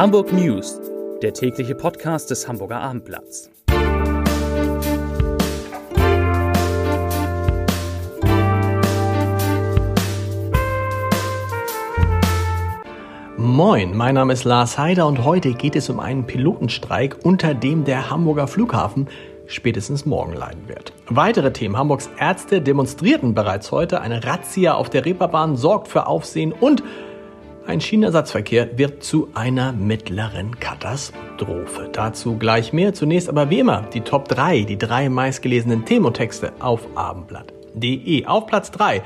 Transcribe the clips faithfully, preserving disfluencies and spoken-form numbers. Hamburg News, der tägliche Podcast des Hamburger Abendblatts. Moin, mein Name ist Lars Heider und heute geht es um einen Pilotenstreik, unter dem der Hamburger Flughafen spätestens morgen leiden wird. Weitere Themen: Hamburgs Ärzte demonstrierten bereits heute, eine Razzia auf der Reeperbahn sorgt für Aufsehen und ein Schienenersatzverkehr wird zu einer mittleren Katastrophe. Dazu gleich mehr. Zunächst aber wie immer die Top drei, die drei meistgelesenen Themotexte auf abendblatt punkt de. Auf Platz drei: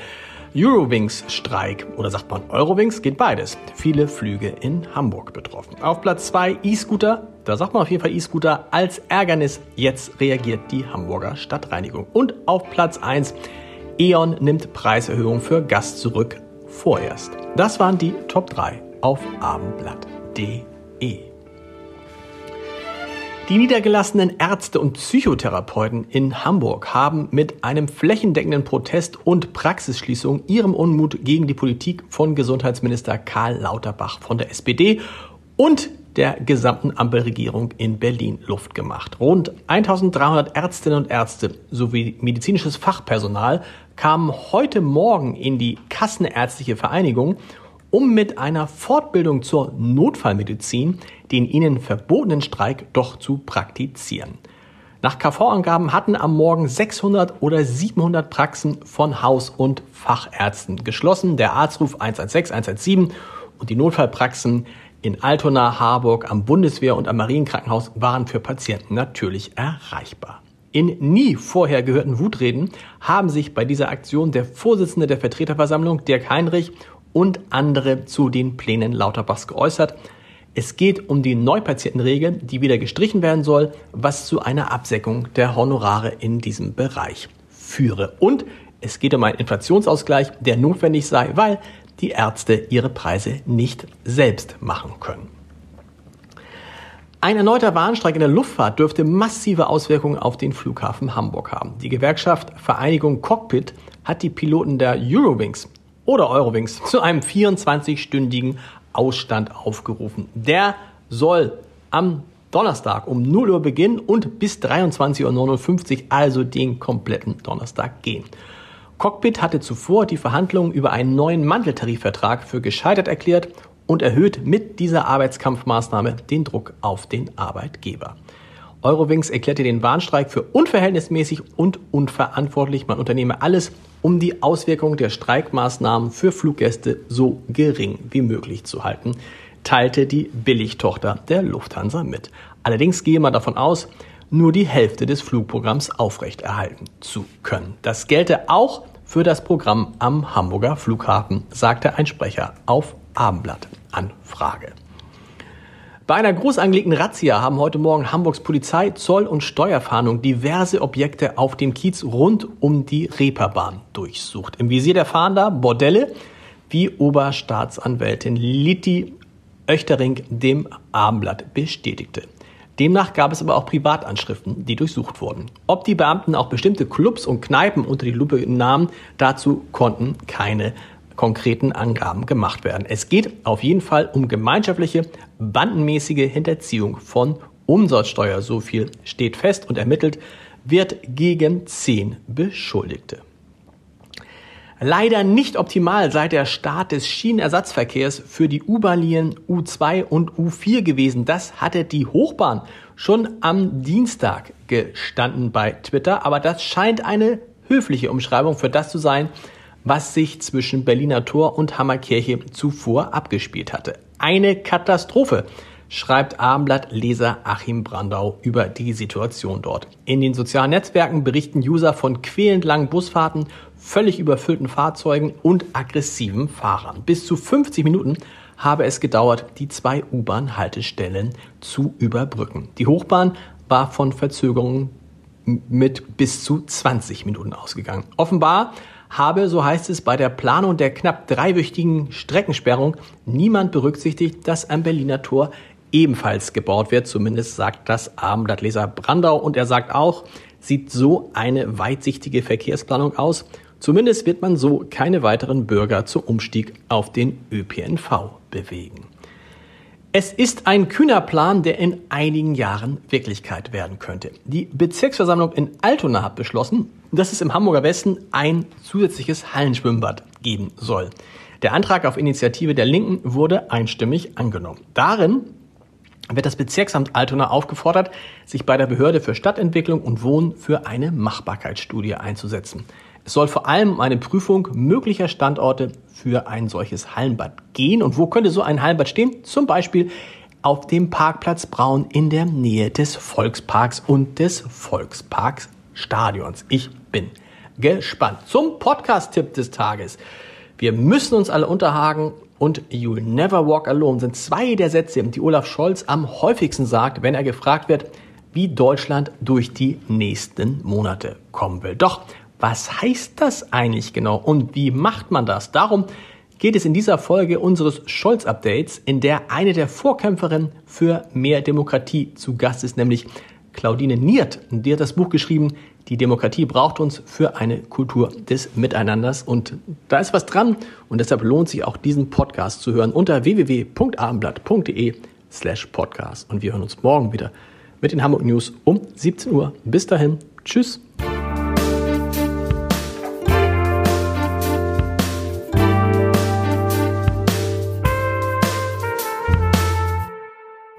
Eurowings-Streik, oder sagt man Eurowings, geht beides. Viele Flüge in Hamburg betroffen. Auf Platz zwei E-Scooter, da sagt man auf jeden Fall E-Scooter, als Ärgernis. Jetzt reagiert die Hamburger Stadtreinigung. Und auf Platz eins: E.ON nimmt Preiserhöhung für Gas zurück vorerst. Das waren die Top drei auf abendblatt punkt de. Die niedergelassenen Ärzte und Psychotherapeuten in Hamburg haben mit einem flächendeckenden Protest und Praxisschließung ihrem Unmut gegen die Politik von Gesundheitsminister Karl Lauterbach von der S P D und der gesamten Ampelregierung in Berlin Luft gemacht. Rund eintausenddreihundert Ärztinnen und Ärzte sowie medizinisches Fachpersonal kamen heute Morgen in die Kassenärztliche Vereinigung, um mit einer Fortbildung zur Notfallmedizin den ihnen verbotenen Streik doch zu praktizieren. Nach K V-Angaben hatten am Morgen sechshundert oder siebenhundert Praxen von Haus- und Fachärzten geschlossen. Der Arztruf eins eins sechs, eins eins sieben und die Notfallpraxen in Altona, Harburg, am Bundeswehr- und am Marienkrankenhaus waren für Patienten natürlich erreichbar. In nie vorher gehörten Wutreden haben sich bei dieser Aktion der Vorsitzende der Vertreterversammlung, Dirk Heinrich, und andere zu den Plänen Lauterbachs geäußert. Es geht um die Neupatientenregel, die wieder gestrichen werden soll, was zu einer Absenkung der Honorare in diesem Bereich führe. Und es geht um einen Inflationsausgleich, der notwendig sei, weil die Ärzte ihre Preise nicht selbst machen können. Ein erneuter Warnstreik in der Luftfahrt dürfte massive Auswirkungen auf den Flughafen Hamburg haben. Die Gewerkschaft Vereinigung Cockpit hat die Piloten der Eurowings oder Eurowings zu einem vierundzwanzigstündigen Ausstand aufgerufen. Der soll am Donnerstag um null Uhr beginnen und bis dreiundzwanzig Uhr neunundfünfzig, also den kompletten Donnerstag, gehen. Cockpit hatte zuvor die Verhandlungen über einen neuen Manteltarifvertrag für gescheitert erklärt und erhöht mit dieser Arbeitskampfmaßnahme den Druck auf den Arbeitgeber. Eurowings erklärte den Warnstreik für unverhältnismäßig und unverantwortlich. Man unternehme alles, um die Auswirkungen der Streikmaßnahmen für Fluggäste so gering wie möglich zu halten, teilte die Billigtochter der Lufthansa mit. Allerdings gehe man davon aus, nur die Hälfte des Flugprogramms aufrechterhalten zu können. Das gelte auch für das Programm am Hamburger Flughafen, sagte ein Sprecher auf Abendblatt-Anfrage. Bei einer groß angelegten Razzia haben heute Morgen Hamburgs Polizei, Zoll und Steuerfahndung diverse Objekte auf dem Kiez rund um die Reeperbahn durchsucht. Im Visier der Fahnder Bordelle, wie Oberstaatsanwältin Litti Öchtering dem Abendblatt bestätigte. Demnach gab es aber auch Privatanschriften, die durchsucht wurden. Ob die Beamten auch bestimmte Clubs und Kneipen unter die Lupe nahmen, dazu konnten keine konkreten Angaben gemacht werden. Es geht auf jeden Fall um gemeinschaftliche, bandenmäßige Hinterziehung von Umsatzsteuer. So viel steht fest, und ermittelt wird gegen zehn Beschuldigte. Leider nicht optimal sei der Start des Schienenersatzverkehrs für die U-Bahnlinien U zwei und U vier gewesen. Das hatte die Hochbahn schon am Dienstag gestanden bei Twitter. Aber das scheint eine höfliche Umschreibung für das zu sein, was sich zwischen Berliner Tor und Hammerkirche zuvor abgespielt hatte. Eine Katastrophe, schreibt Abendblatt-Leser Achim Brandau über die Situation dort. In den sozialen Netzwerken berichten User von quälend langen Busfahrten, völlig überfüllten Fahrzeugen und aggressiven Fahrern. Bis zu fünfzig Minuten habe es gedauert, die zwei U-Bahn-Haltestellen zu überbrücken. Die Hochbahn war von Verzögerungen mit bis zu zwanzig Minuten ausgegangen. Offenbar habe, so heißt es, bei der Planung der knapp dreiwöchigen Streckensperrung niemand berücksichtigt, dass am Berliner Tor ebenfalls gebaut wird. Zumindest sagt das Abendblattleser Brandau. Und er sagt auch, sieht so eine weitsichtige Verkehrsplanung aus. Zumindest wird man so keine weiteren Bürger zum Umstieg auf den Ö P N V bewegen. Es ist ein kühner Plan, der in einigen Jahren Wirklichkeit werden könnte. Die Bezirksversammlung in Altona hat beschlossen, dass es im Hamburger Westen ein zusätzliches Hallenschwimmbad geben soll. Der Antrag auf Initiative der Linken wurde einstimmig angenommen. Darin wird das Bezirksamt Altona aufgefordert, sich bei der Behörde für Stadtentwicklung und Wohnen für eine Machbarkeitsstudie einzusetzen. Es soll vor allem um eine Prüfung möglicher Standorte für ein solches Hallenbad gehen. Und wo könnte so ein Hallenbad stehen? Zum Beispiel auf dem Parkplatz Braun in der Nähe des Volksparks und des Volksparkstadions. Ich bin gespannt. Zum Podcast-Tipp des Tages. Wir müssen uns alle unterhaken und You'll Never Walk Alone sind zwei der Sätze, die Olaf Scholz am häufigsten sagt, wenn er gefragt wird, wie Deutschland durch die nächsten Monate kommen will. Doch was heißt das eigentlich genau und wie macht man das? Darum geht es in dieser Folge unseres Scholz-Updates, in der eine der Vorkämpferinnen für mehr Demokratie zu Gast ist, nämlich Claudine Niert. Und die hat das Buch geschrieben, Die Demokratie braucht uns für eine Kultur des Miteinanders. Und da ist was dran und deshalb lohnt sich auch diesen Podcast zu hören unter www.abendblatt.de slash podcast. Und wir hören uns morgen wieder mit den Hamburg News um siebzehn Uhr. Bis dahin, tschüss.